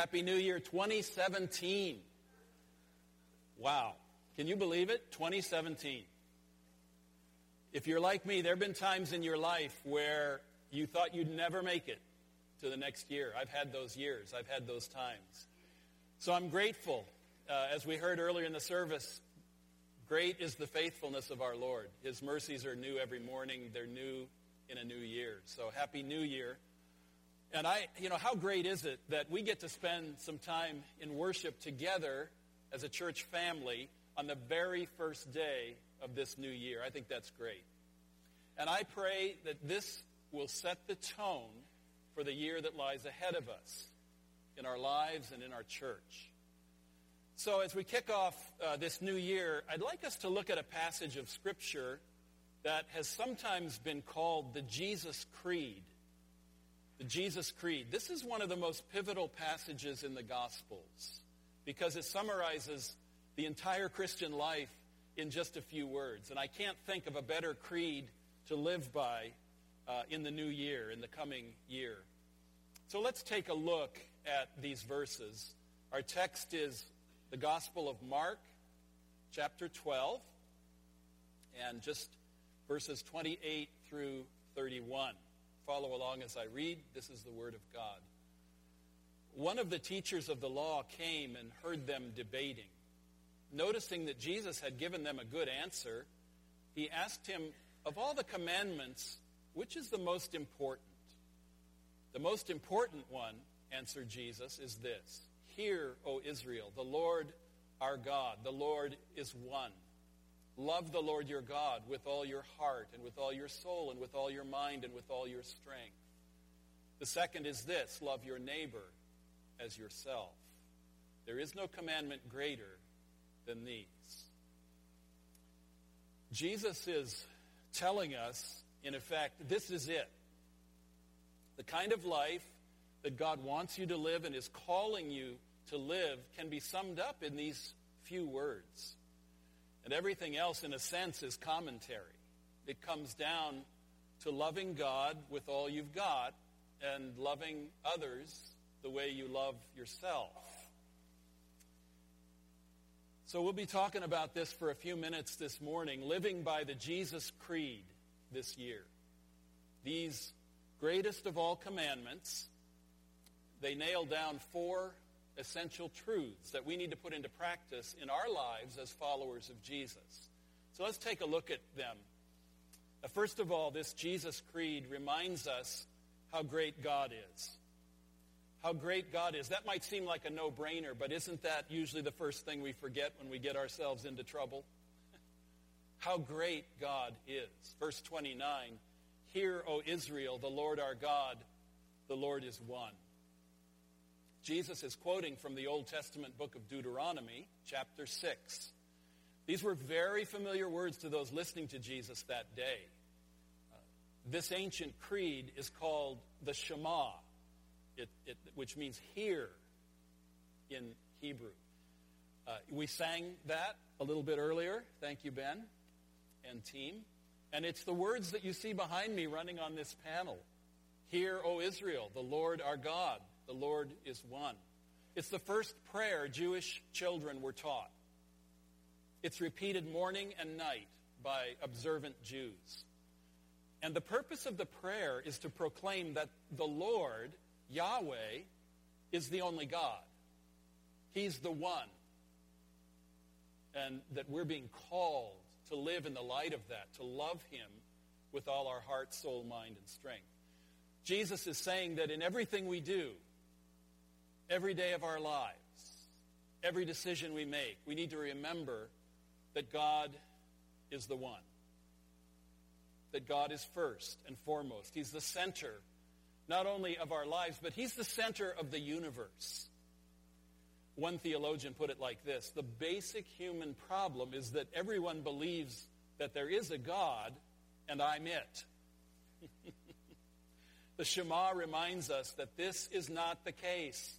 Happy New Year 2017. Wow. Can you believe it? 2017. If you're like me, there have been times in your life where you thought you'd never make it to the next year. I've had those years. I've had those times. So I'm grateful. As we heard earlier in the service, great is the faithfulness of our Lord. His mercies are new every morning. They're new in a new year. So happy New Year. And how great is it that we get to spend some time in worship together as a church family on the very first day of this new year. I think that's great. And I pray that this will set the tone for the year that lies ahead of us in our lives and in our church. So as we kick off this new year, I'd like us to look at a passage of Scripture that has sometimes been called the Jesus Creed. The Jesus Creed. This is one of the most pivotal passages in the Gospels because it summarizes the entire Christian life in just a few words. And I can't think of a better creed to live by in the new year, in the coming year. So let's take a look at these verses. Our text is the Gospel of Mark, chapter 12, and just verses 28 through 31. Follow along as I read. This is the Word of God. One of the teachers of the law came and heard them debating. Noticing that Jesus had given them a good answer, he asked him, "Of all the commandments, which is the most important?" "The most important one," answered Jesus, "is this. Hear, O Israel, the Lord our God, the Lord is one. Love the Lord your God with all your heart and with all your soul and with all your mind and with all your strength. The second is this, love your neighbor as yourself. There is no commandment greater than these." Jesus is telling us, in effect, this is it. The kind of life that God wants you to live and is calling you to live can be summed up in these few words. And everything else, in a sense, is commentary. It comes down to loving God with all you've got and loving others the way you love yourself. So we'll be talking about this for a few minutes this morning, living by the Jesus Creed this year. These greatest of all commandments, they nail down four essential truths that we need to put into practice in our lives as followers of Jesus. So let's take a look at them. Now, first of all, this Jesus Creed reminds us how great God is. How great God is. That might seem like a no-brainer, but isn't that usually the first thing we forget when we get ourselves into trouble? How great God is. Verse 29, "Hear, O Israel, the Lord our God, the Lord is one." Jesus is quoting from the Old Testament book of Deuteronomy, chapter 6. These were very familiar words to those listening to Jesus that day. This ancient creed is called the Shema. Which means "hear" in Hebrew. We sang that a little bit earlier. Thank you, Ben and team. And it's the words that you see behind me running on this panel. "Hear, O Israel, the Lord our God, the Lord is one." It's the first prayer Jewish children were taught. It's repeated morning and night by observant Jews. And the purpose of the prayer is to proclaim that the Lord, Yahweh, is the only God. He's the one. And that we're being called to live in the light of that, to love him with all our heart, soul, mind, and strength. Jesus is saying that in everything we do, every day of our lives, every decision we make, we need to remember that God is the one. That God is first and foremost. He's the center not only of our lives, but he's the center of the universe. One theologian put it like this: the basic human problem is that everyone believes that there is a God, and I'm it. The Shema reminds us that this is not the case.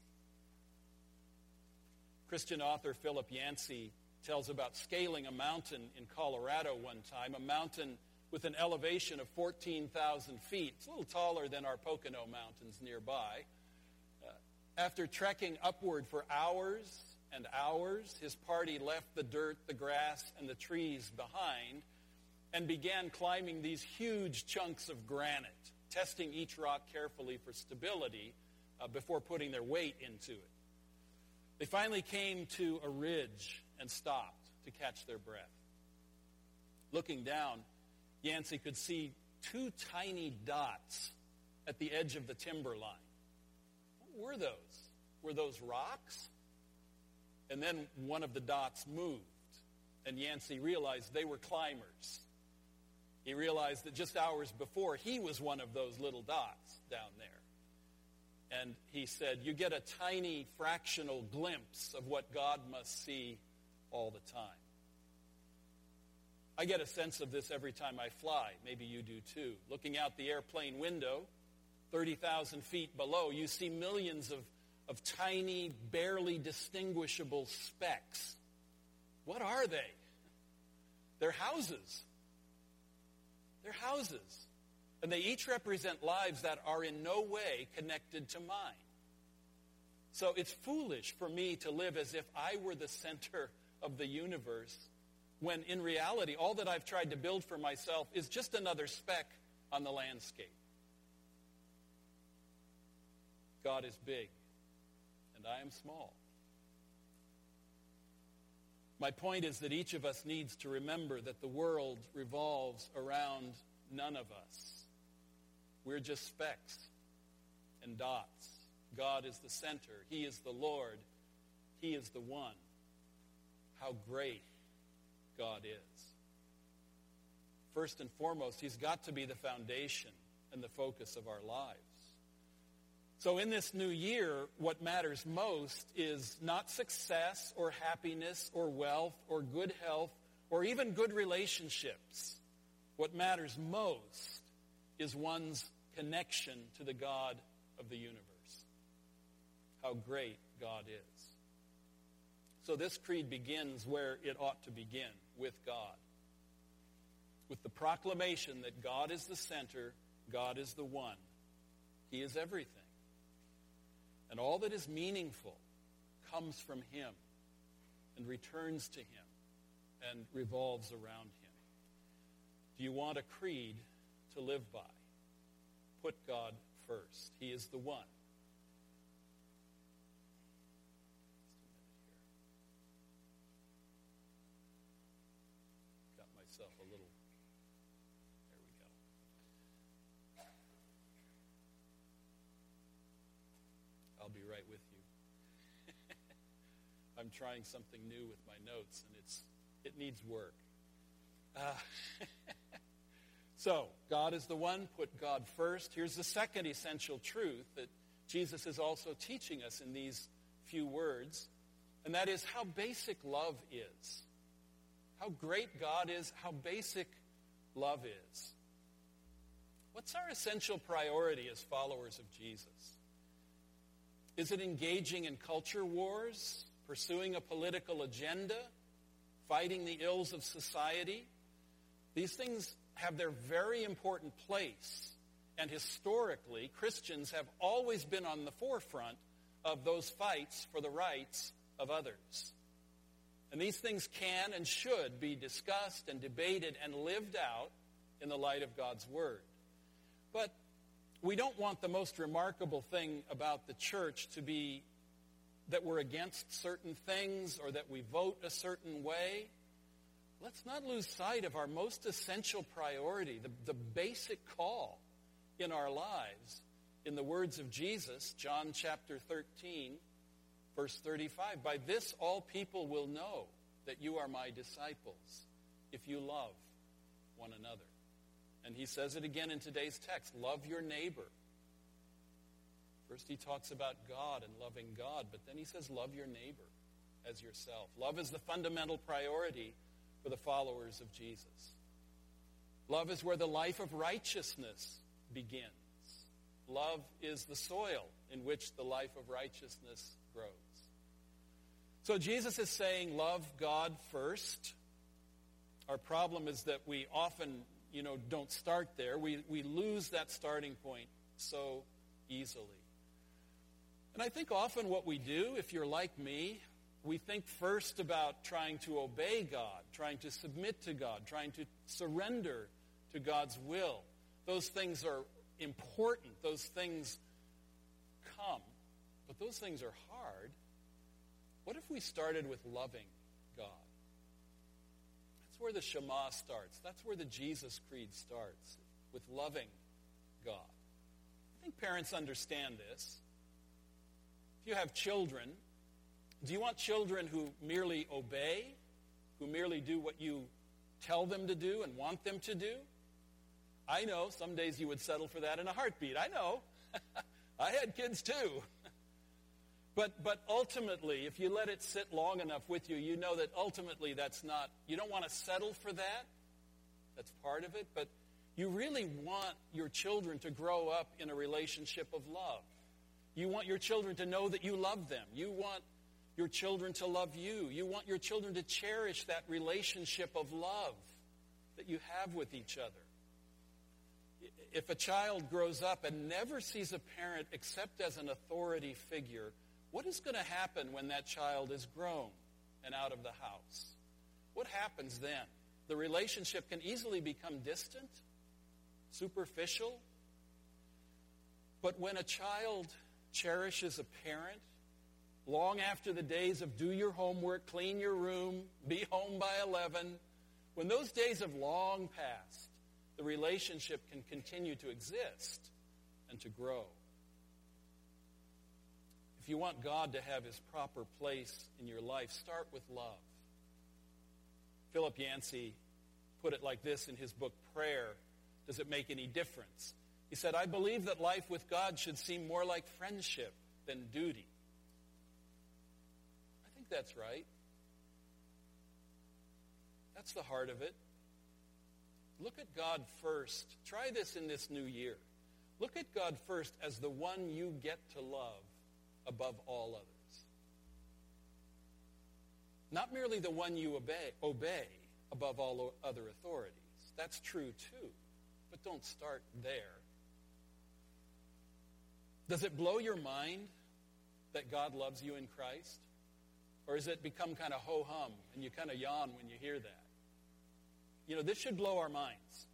Christian author Philip Yancey tells about scaling a mountain in Colorado one time, a mountain with an elevation of 14,000 feet. It's a little taller than our Pocono Mountains nearby. After trekking upward for hours and hours, his party left the dirt, the grass, and the trees behind and began climbing these huge chunks of granite, testing each rock carefully for stability before putting their weight into it. They finally came to a ridge and stopped to catch their breath. Looking down, Yancey could see two tiny dots at the edge of the timber line. What were those? Were those rocks? And then one of the dots moved, and Yancey realized they were climbers. He realized that just hours before, he was one of those little dots down there. And he said, you get a tiny fractional glimpse of what God must see all the time. I get a sense of this every time I fly. Maybe you do too. Looking out the airplane window, 30,000 feet below, you see millions of tiny, barely distinguishable specks. What are they? They're houses. They're houses. And they each represent lives that are in no way connected to mine. So it's foolish for me to live as if I were the center of the universe, when in reality, all that I've tried to build for myself is just another speck on the landscape. God is big, and I am small. My point is that each of us needs to remember that the world revolves around none of us. We're just specks and dots. God is the center. He is the Lord. He is the one. How great God is. First and foremost, he's got to be the foundation and the focus of our lives. So in this new year, what matters most is not success or happiness or wealth or good health or even good relationships. What matters most is one's connection to the God of the universe. How great God is. So this creed begins where it ought to begin, with God. With the proclamation that God is the center, God is the one. He is everything. And all that is meaningful comes from him and returns to him and revolves around him. Do you want a creed to live by? Put God first. He is the one. Be right with you. I'm trying something new with my notes, and it needs work. So, God is the one. Put God first. Here's the second essential truth that Jesus is also teaching us in these few words, and that is how basic love is. How great God is, how basic love is. What's our essential priority as followers of Jesus? Is it engaging in culture wars, pursuing a political agenda, fighting the ills of society? These things have their very important place, and historically, Christians have always been on the forefront of those fights for the rights of others. And these things can and should be discussed and debated and lived out in the light of God's Word. But we don't want the most remarkable thing about the church to be that we're against certain things or that we vote a certain way. Let's not lose sight of our most essential priority, the basic call in our lives. In the words of Jesus, John chapter 13, verse 35, by this all people will know that you are my disciples, if you love one another. And he says it again in today's text, love your neighbor. First he talks about God and loving God, but then he says love your neighbor as yourself. Love is the fundamental priority for the followers of Jesus. Love is where the life of righteousness begins. Love is the soil in which the life of righteousness grows. So Jesus is saying love God first. Our problem is that we often don't start there. We lose that starting point so easily. And I think often what we do, if you're like me, we think first about trying to obey God, trying to submit to God, trying to surrender to God's will. Those things are important. Those things come. But those things are hard. What if we started with loving God? That's where the Shema starts. That's where the Jesus Creed starts, with loving God. I think parents understand this. If you have children, do you want children who merely obey, who merely do what you tell them to do and want them to do? I know some days you would settle for that in a heartbeat. I know. I had kids too. But ultimately, if you let it sit long enough with you, you know that ultimately that's not, you don't want to settle for that. That's part of it. But you really want your children to grow up in a relationship of love. You want your children to know that you love them. You want your children to love you. You want your children to cherish that relationship of love that you have with each other. If a child grows up and never sees a parent except as an authority figure, what is going to happen when that child is grown and out of the house? What happens then? The relationship can easily become distant, superficial. But when a child cherishes a parent, long after the days of do your homework, clean your room, be home by 11, when those days have long passed, the relationship can continue to exist and to grow. If you want God to have his proper place in your life, start with love. Philip Yancey put it like this in his book, Prayer, Does It Make Any Difference? He said, I believe that life with God should seem more like friendship than duty. I think that's right. That's the heart of it. Look at God first. Try this in this new year. Look at God first as the one you get to love above all others. Not merely the one you obey above all other authorities. That's true too, but don't start there. Does it blow your mind that God loves you in Christ? Or has it become kind of ho-hum and you kind of yawn when you hear that? You know, this should blow our minds.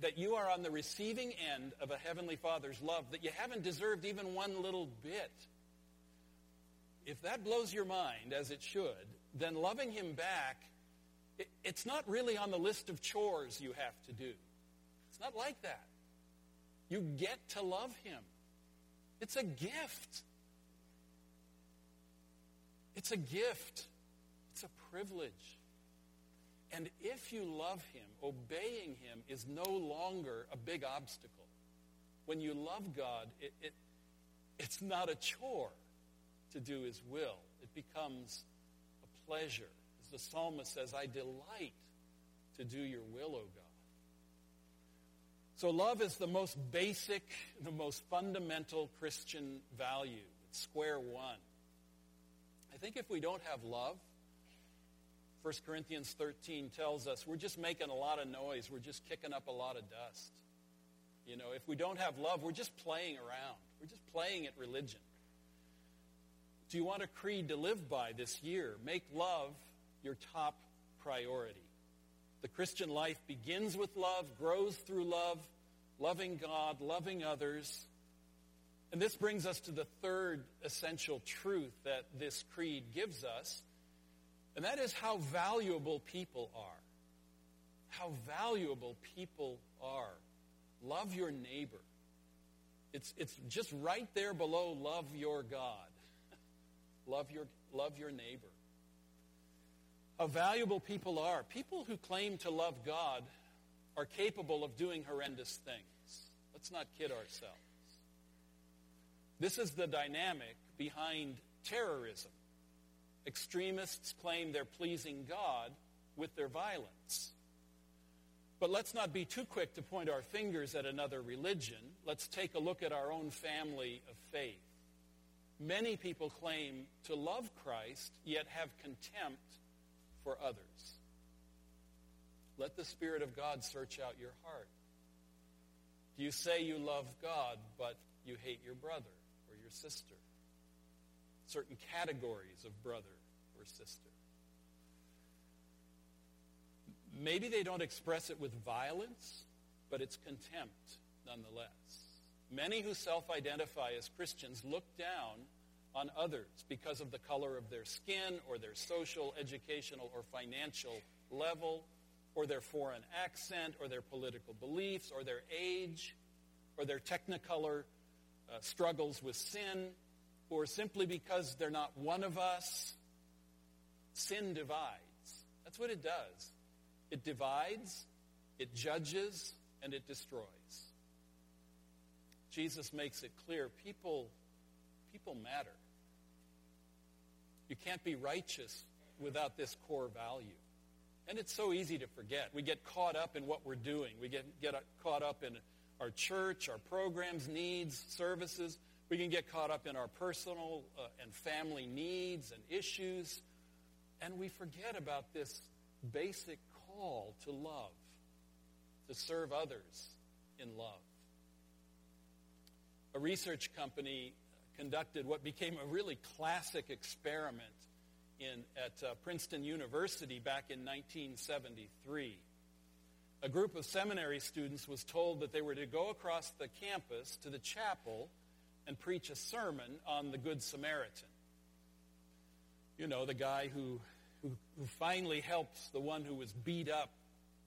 That you are on the receiving end of a Heavenly Father's love that you haven't deserved even one little bit. If that blows your mind, as it should, then loving him back, it's not really on the list of chores you have to do. It's not like that. You get to love him. It's a gift. It's a gift. It's a privilege. And if you love him, obeying him is no longer a big obstacle. When you love God, it's not a chore to do his will. It becomes a pleasure. As the psalmist says, I delight to do your will, O God. So love is the most basic, the most fundamental Christian value. It's square one. I think if we don't have love, 1 Corinthians 13 tells us we're just making a lot of noise. We're just kicking up a lot of dust. You know, if we don't have love, we're just playing around. We're just playing at religion. Do you want a creed to live by this year? Make love your top priority. The Christian life begins with love, grows through love, loving God, loving others. And this brings us to the third essential truth that this creed gives us. And that is how valuable people are. How valuable people are. Love your neighbor. It's just right there below love your God. Love your neighbor. How valuable people are. People who claim to love God are capable of doing horrendous things. Let's not kid ourselves. This is the dynamic behind terrorism. Extremists claim they're pleasing God with their violence. But let's not be too quick to point our fingers at another religion. Let's take a look at our own family of faith. Many people claim to love Christ, yet have contempt for others. Let the Spirit of God search out your heart. Do you say you love God, but you hate your brother or sister, certain categories of brother or sister. Maybe they don't express it with violence, but it's contempt nonetheless. Many who self-identify as Christians look down on others because of the color of their skin or their social, educational, or financial level, or their foreign accent, or their political beliefs, or their age, or their technicolor struggles with sin, or simply because they're not one of us. Sin divides. That's what it does. It divides, it judges, and it destroys. Jesus makes it clear, people matter. You can't be righteous without this core value. And it's so easy to forget. We get caught up in what we're doing. We get caught up in our church, our programs, needs, services. We can get caught up in our personal and family needs and issues. And we forget about this basic call to love, to serve others in love. A research company conducted what became a really classic experiment at Princeton University back in 1973. A group of seminary students was told that they were to go across the campus to the chapel and preach a sermon on the Good Samaritan. You know, the guy who finally helps the one who was beat up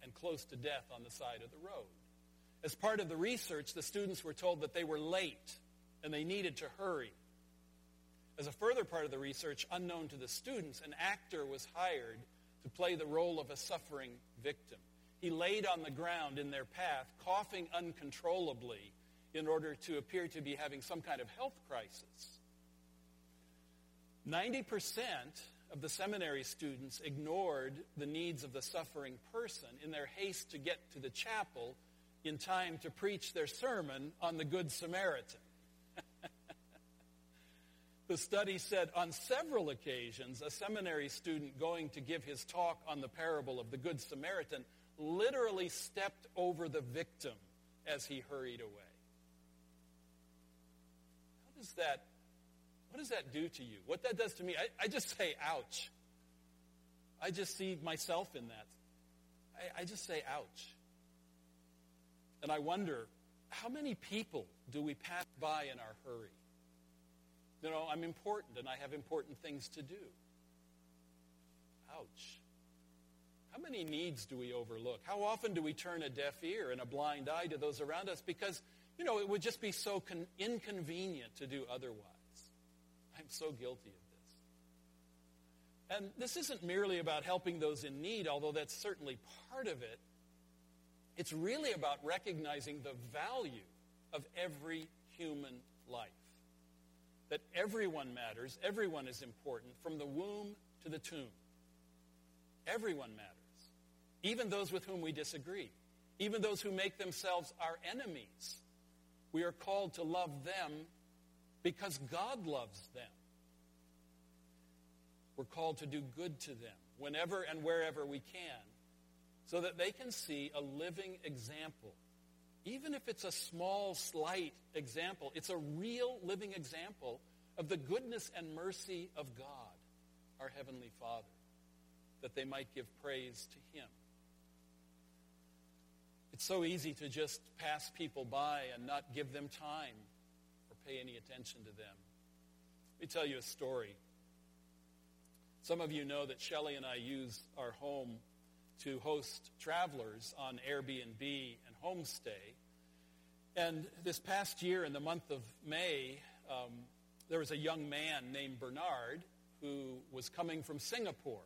and close to death on the side of the road. As part of the research, the students were told that they were late and they needed to hurry. As a further part of the research, unknown to the students, an actor was hired to play the role of a suffering victim. He laid on the ground in their path, coughing uncontrollably in order to appear to be having some kind of health crisis. 90% of the seminary students ignored the needs of the suffering person in their haste to get to the chapel in time to preach their sermon on the Good Samaritan. The study said on several occasions, a seminary student going to give his talk on the parable of the Good Samaritan literally stepped over the victim as he hurried away. What does that do to you? What that does to me, I just say, ouch. I just see myself in that. I just say, ouch. And I wonder, how many people do we pass by in our hurry? You know, I'm important and I have important things to do. Ouch. How many needs do we overlook? How often do we turn a deaf ear and a blind eye to those around us? Because, you know, it would just be so inconvenient to do otherwise. I'm so guilty of this. And this isn't merely about helping those in need, although that's certainly part of it. It's really about recognizing the value of every human life. That everyone matters, everyone is important, from the womb to the tomb. Everyone matters, even those with whom we disagree, even those who make themselves our enemies. We are called to love them because God loves them. We're called to do good to them whenever and wherever we can so that they can see a living example. Even if it's a small, slight example, it's a real living example of the goodness and mercy of God, our Heavenly Father, that they might give praise to Him. It's so easy to just pass people by and not give them time or pay any attention to them. Let me tell you a story. Some of you know that Shelley and I use our home to host travelers on Airbnb and homestay. And this past year, in the month of May, there was a young man named Bernard who was coming from Singapore,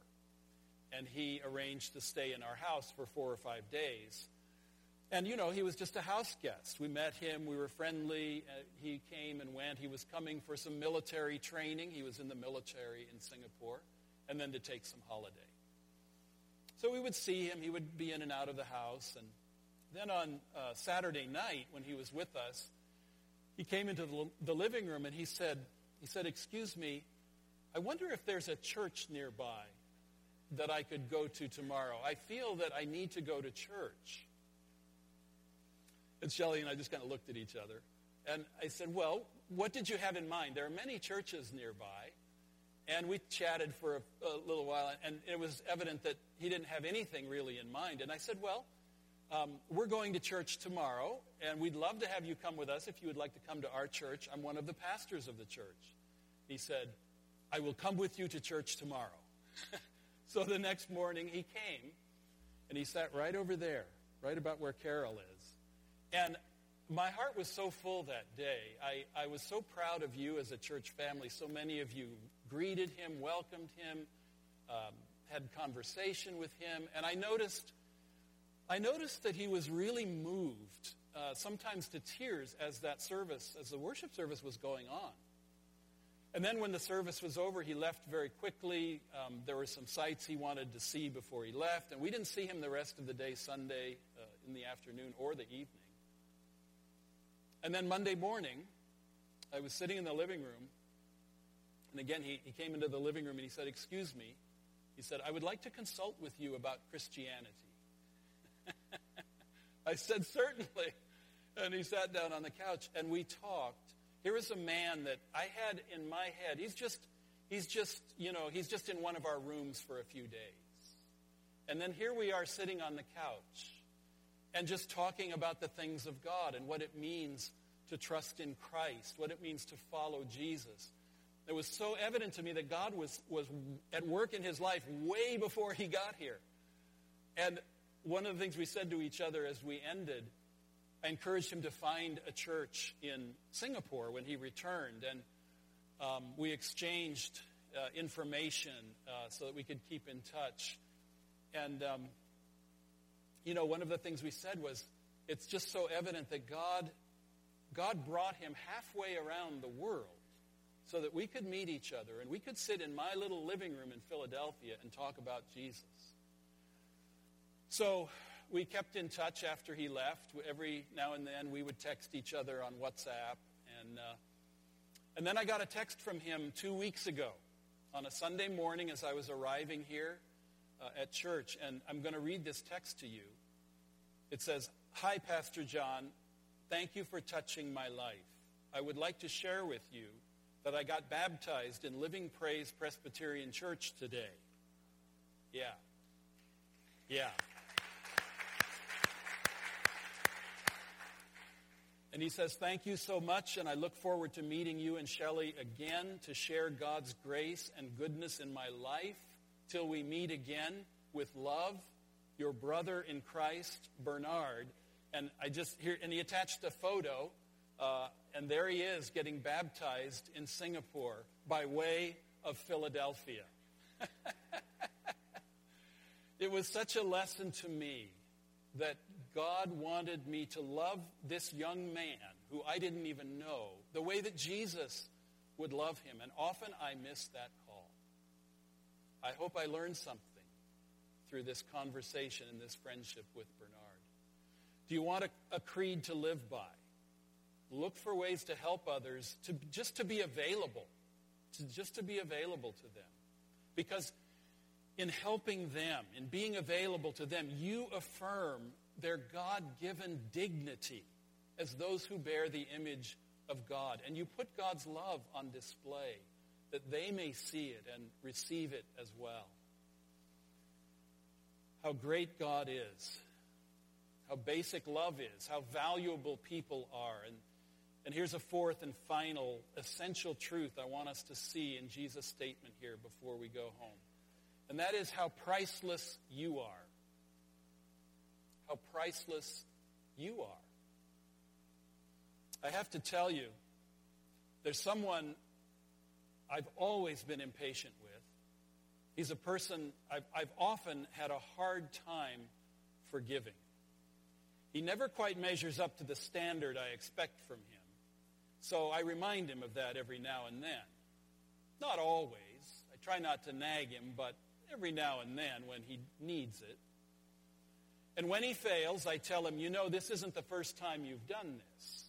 and he arranged to stay in our house for 4 or 5 days. And, you know, he was just a house guest. We met him. We were friendly. He came and went. He was coming for some military training. He was in the military in Singapore, and then to take some holiday. So we would see him. He would be in and out of the house. And then on Saturday night, when he was with us, he came into the living room and he said, "Excuse me, I wonder if there's a church nearby that I could go to tomorrow. I feel that I need to go to church." And Shelley and I just kind of looked at each other. And I said, "Well, what did you have in mind? There are many churches nearby, and we chatted for a little while, and it was evident that he didn't have anything really in mind. And I said, well, we're going to church tomorrow, and we'd love to have you come with us if you would like to come to our church. I'm one of the pastors of the church. He said, I will come with you to church tomorrow. So the next morning he came, and he sat right over there, right about where Carol is. And my heart was so full that day. I was so proud of you as a church family. So many of you greeted him, welcomed him, had conversation with him. And I noticed that he was really moved, sometimes to tears, as the worship service was going on. And then when the service was over, he left very quickly. There were some sights he wanted to see before he left. And we didn't see him the rest of the day, Sunday in the afternoon or the evening. And then Monday morning, I was sitting in the living room, and again, he came into the living room and he said, excuse me, he said, I would like to consult with you about Christianity. I said, certainly. And he sat down on the couch, and we talked. Here is a man that I had in my head, he's just in one of our rooms for a few days. And then here we are sitting on the couch, and just talking about the things of God and what it means to trust in Christ, what it means to follow Jesus. It was so evident to me that God was at work in his life way before he got here. And one of the things we said to each other as we ended, I encouraged him to find a church in Singapore when he returned. And we exchanged information so that we could keep in touch. And one of the things we said was, it's just so evident that God brought him halfway around the world so that we could meet each other and we could sit in my little living room in Philadelphia and talk about Jesus. So we kept in touch after he left. Every now and then we would text each other on WhatsApp. And then I got a text from him 2 weeks ago on a Sunday morning as I was arriving here at church, and I'm going to read this text to you. It says, Hi, Pastor John. Thank you for touching my life. I would like to share with you that I got baptized in Living Praise Presbyterian Church today. Yeah. And he says, thank you so much, and I look forward to meeting you and Shelley again to share God's grace and goodness in my life. Till we meet again, with love, your brother in Christ, Bernard. And I just here, and he attached a photo, and there he is getting baptized in Singapore by way of Philadelphia. It was such a lesson to me that God wanted me to love this young man who I didn't even know the way that Jesus would love him. And often I miss that call. I hope I learned something through this conversation and this friendship with Bernard. Do you want a creed to live by? Look for ways to help others, just to be available to them. Because in helping them, in being available to them, you affirm their God-given dignity as those who bear the image of God. And you put God's love on display, that they may see it and receive it as well. How great God is, how basic love is, how valuable people are. And here's a fourth and final essential truth I want us to see in Jesus' statement here before we go home. And that is how priceless you are. How priceless you are. I have to tell you, there's someone I've always been impatient with. He's a person I've often had a hard time forgiving. He never quite measures up to the standard I expect from him. So I remind him of that every now and then. Not always. I try not to nag him, but every now and then when he needs it. And when he fails, I tell him, this isn't the first time you've done this.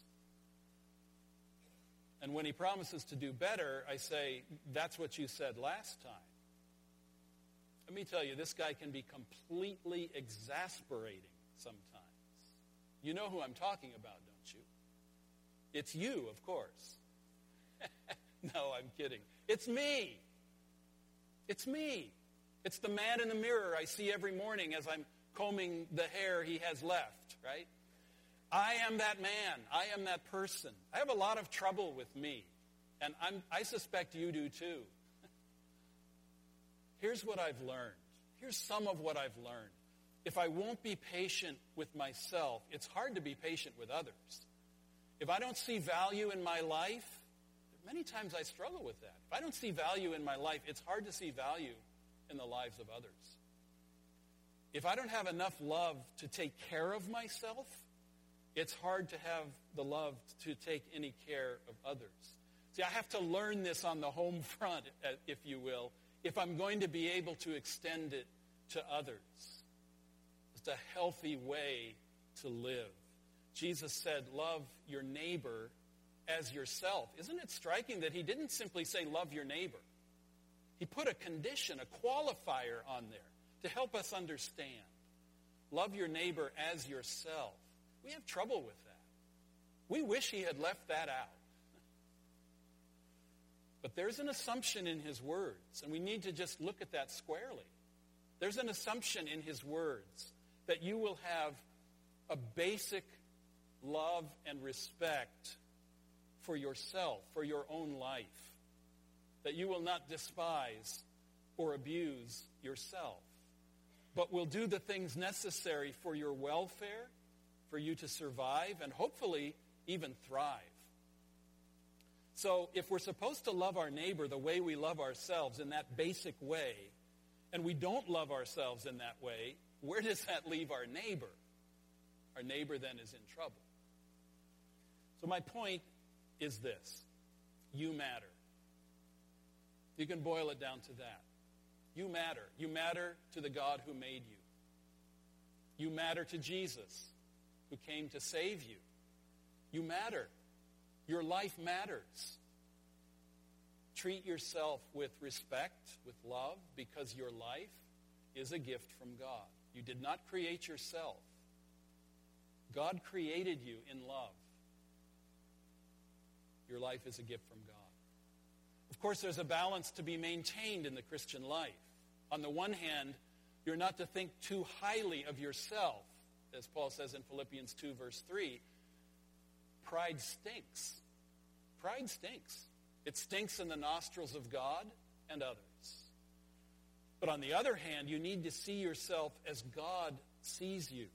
And when he promises to do better, I say, that's what you said last time. Let me tell you, this guy can be completely exasperating sometimes. You know who I'm talking about, don't you? It's you, of course. No, I'm kidding. It's me. It's me. It's the man in the mirror I see every morning as I'm combing the hair he has left, right? I am that man. I am that person. I have a lot of trouble with me, and I suspect you do too. Here's what I've learned. Here's some of what I've learned. If I won't be patient with myself, it's hard to be patient with others. If I don't see value in my life, many times I struggle with that. If I don't see value in my life, it's hard to see value in the lives of others. If I don't have enough love to take care of myself, it's hard to have the love to take any care of others. See, I have to learn this on the home front, if you will, if I'm going to be able to extend it to others. It's a healthy way to live. Jesus said, love your neighbor as yourself. Isn't it striking that he didn't simply say, love your neighbor? He put a condition, a qualifier on there to help us understand. Love your neighbor as yourself. We have trouble with that. We wish he had left that out. But there's an assumption in his words, and we need to just look at that squarely. There's an assumption in his words that you will have a basic love and respect for yourself, for your own life, that you will not despise or abuse yourself, but will do the things necessary for your welfare, for you to survive, and hopefully even thrive. So if we're supposed to love our neighbor the way we love ourselves, in that basic way, and we don't love ourselves in that way, where does that leave our neighbor? Our neighbor then is in trouble. So my point is this. You matter. You can boil it down to that. You matter. You matter to the God who made you. You matter to Jesus, who came to save you. You matter. Your life matters. Treat yourself with respect, with love, because your life is a gift from God. You did not create yourself. God created you in love. Your life is a gift from God. Of course, there's a balance to be maintained in the Christian life. On the one hand, you're not to think too highly of yourself, as Paul says in Philippians 2, verse 3. Pride stinks. Pride stinks. It stinks in the nostrils of God and others. But on the other hand, you need to see yourself as God sees you.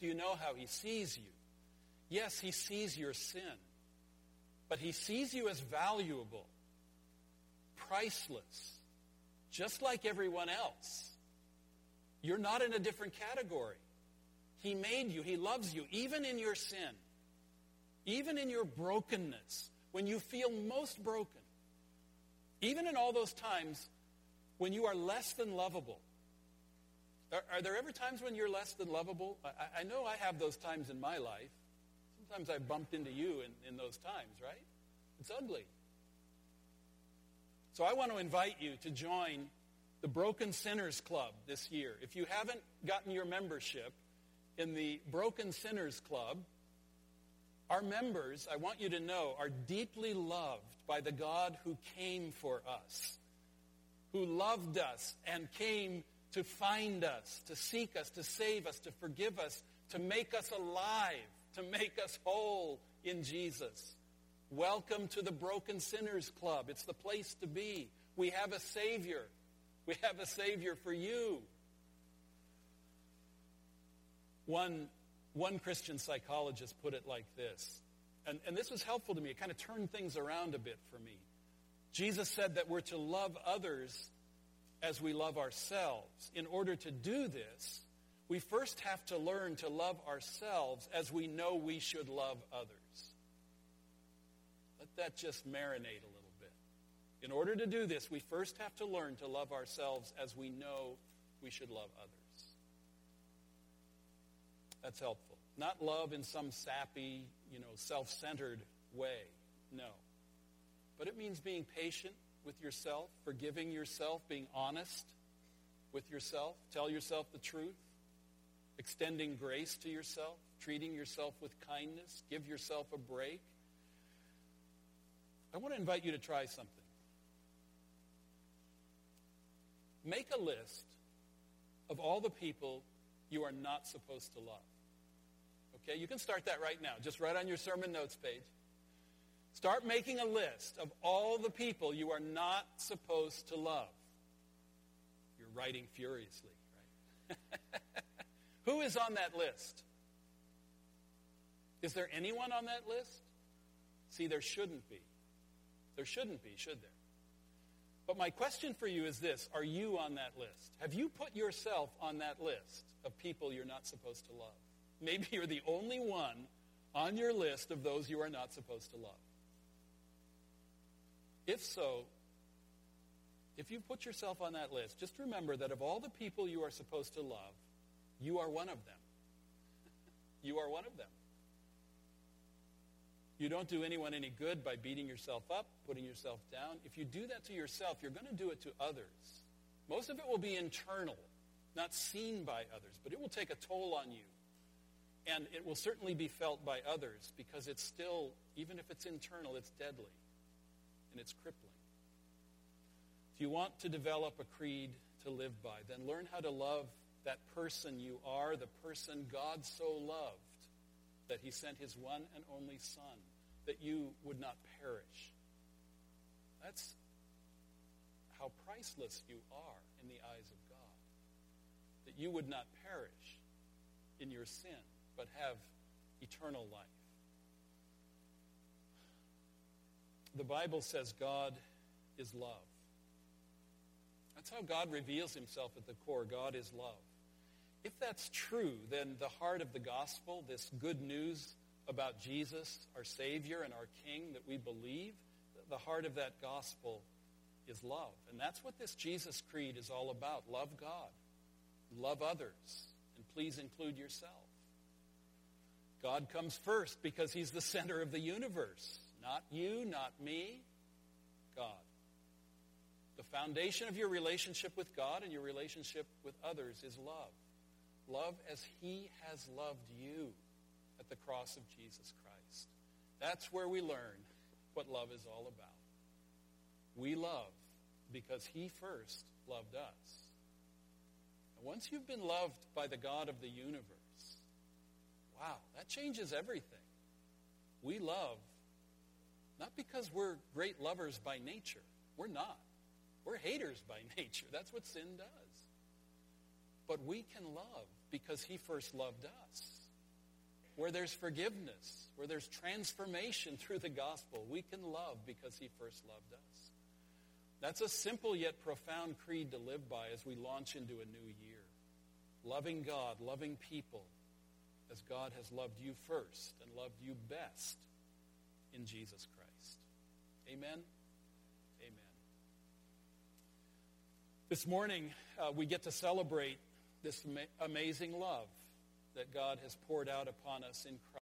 Do you know how he sees you? Yes, he sees your sin. But he sees you as valuable, priceless, just like everyone else. You're not in a different category. He made you. He loves you, even in your sin, even in your brokenness, when you feel most broken, even in all those times when you are less than lovable. Are there ever times when you're less than lovable? I know I have those times in my life. Sometimes I bumped into you in those times, right? It's ugly. So I want to invite you to join the Broken Sinners Club this year. If you haven't gotten your membership in the Broken Sinners Club, our members, I want you to know, are deeply loved by the God who came for us, who loved us and came to find us, to seek us, to save us, to forgive us, to make us alive, to make us whole in Jesus. Welcome to the Broken Sinners Club. It's the place to be. We have a Savior. We have a Savior for you. One Christian psychologist put it like this, and this was helpful to me. It kind of turned things around a bit for me. Jesus said that we're to love others as we love ourselves. In order to do this, we first have to learn to love ourselves as we know we should love others. Let that just marinate a little bit. In order to do this, we first have to learn to love ourselves as we know we should love others. That's helpful. Not love in some sappy, self-centered way. No. But it means being patient with yourself, forgiving yourself, being honest with yourself, tell yourself the truth. Extending grace to yourself, treating yourself with kindness, give yourself a break. I want to invite you to try something. Make a list of all the people you are not supposed to love. Okay, you can start that right now. Just right on your sermon notes page. Start making a list of all the people you are not supposed to love. You're writing furiously, right? Who is on that list? Is there anyone on that list? See, there shouldn't be. There shouldn't be, should there? But my question for you is this. Are you on that list? Have you put yourself on that list of people you're not supposed to love? Maybe you're the only one on your list of those you are not supposed to love. If so, if you put yourself on that list, just remember that of all the people you are supposed to love, you are one of them. You are one of them. You don't do anyone any good by beating yourself up, putting yourself down. If you do that to yourself, you're going to do it to others. Most of it will be internal, not seen by others, but it will take a toll on you. And it will certainly be felt by others because it's still, even if it's internal, it's deadly and it's crippling. If you want to develop a creed to live by, then learn how to love that person you are, the person God so loved that he sent his one and only Son, that you would not perish. That's how priceless you are in the eyes of God, that you would not perish in your sin, but have eternal life. The Bible says God is love. That's how God reveals himself at the core. God is love. If that's true, then the heart of the gospel, this good news about Jesus, our Savior and our King that we believe, the heart of that gospel is love. And that's what this Jesus Creed is all about. Love God. Love others. And please include yourself. God comes first because he's the center of the universe. Not you, not me, God. The foundation of your relationship with God and your relationship with others is love. Love as he has loved you at the cross of Jesus Christ. That's where we learn what love is all about. We love because he first loved us. And once you've been loved by the God of the universe, wow, that changes everything. We love, not because we're great lovers by nature. We're not. We're haters by nature. That's what sin does. But we can love because he first loved us. Where there's forgiveness, where there's transformation through the gospel, we can love because he first loved us. That's a simple yet profound creed to live by as we launch into a new year. Loving God, loving people, as God has loved you first and loved you best in Jesus Christ. Amen? Amen. This morning, we get to celebrate this amazing love that God has poured out upon us in Christ.